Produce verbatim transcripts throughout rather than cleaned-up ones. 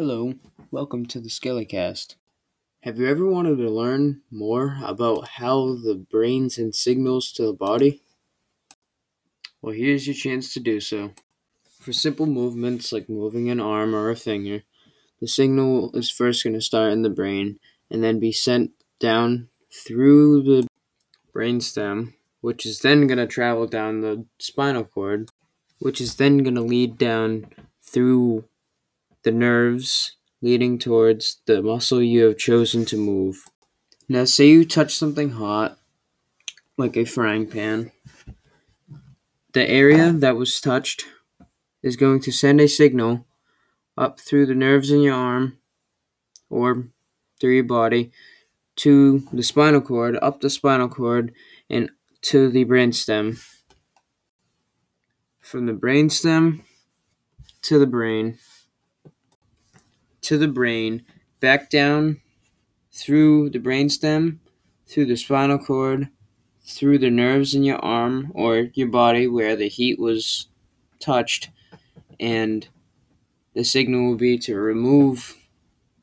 Hello, welcome to the Skellycast. Have you ever wanted to learn more about how the brain sends signals to the body? Well, here's your chance to do so. For simple movements like moving an arm or a finger, the signal is first going to start in the brain and then be sent down through the brainstem, which is then going to travel down the spinal cord, which is then going to lead down through the nerves, leading towards the muscle you have chosen to move. Now, say you touch something hot, like a frying pan. The area that was touched is going to send a signal up through the nerves in your arm, or through your body, to the spinal cord, up the spinal cord, and to the brainstem. From the brainstem to the brain. to the brain, back down through the brainstem, through the spinal cord, through the nerves in your arm or your body where the heat was touched, and the signal will be to remove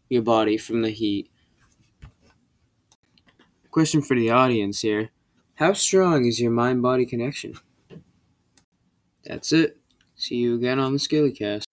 your body from the heat. Question for the audience here. How strong is your mind-body connection? That's it. See you again on the Skellycast.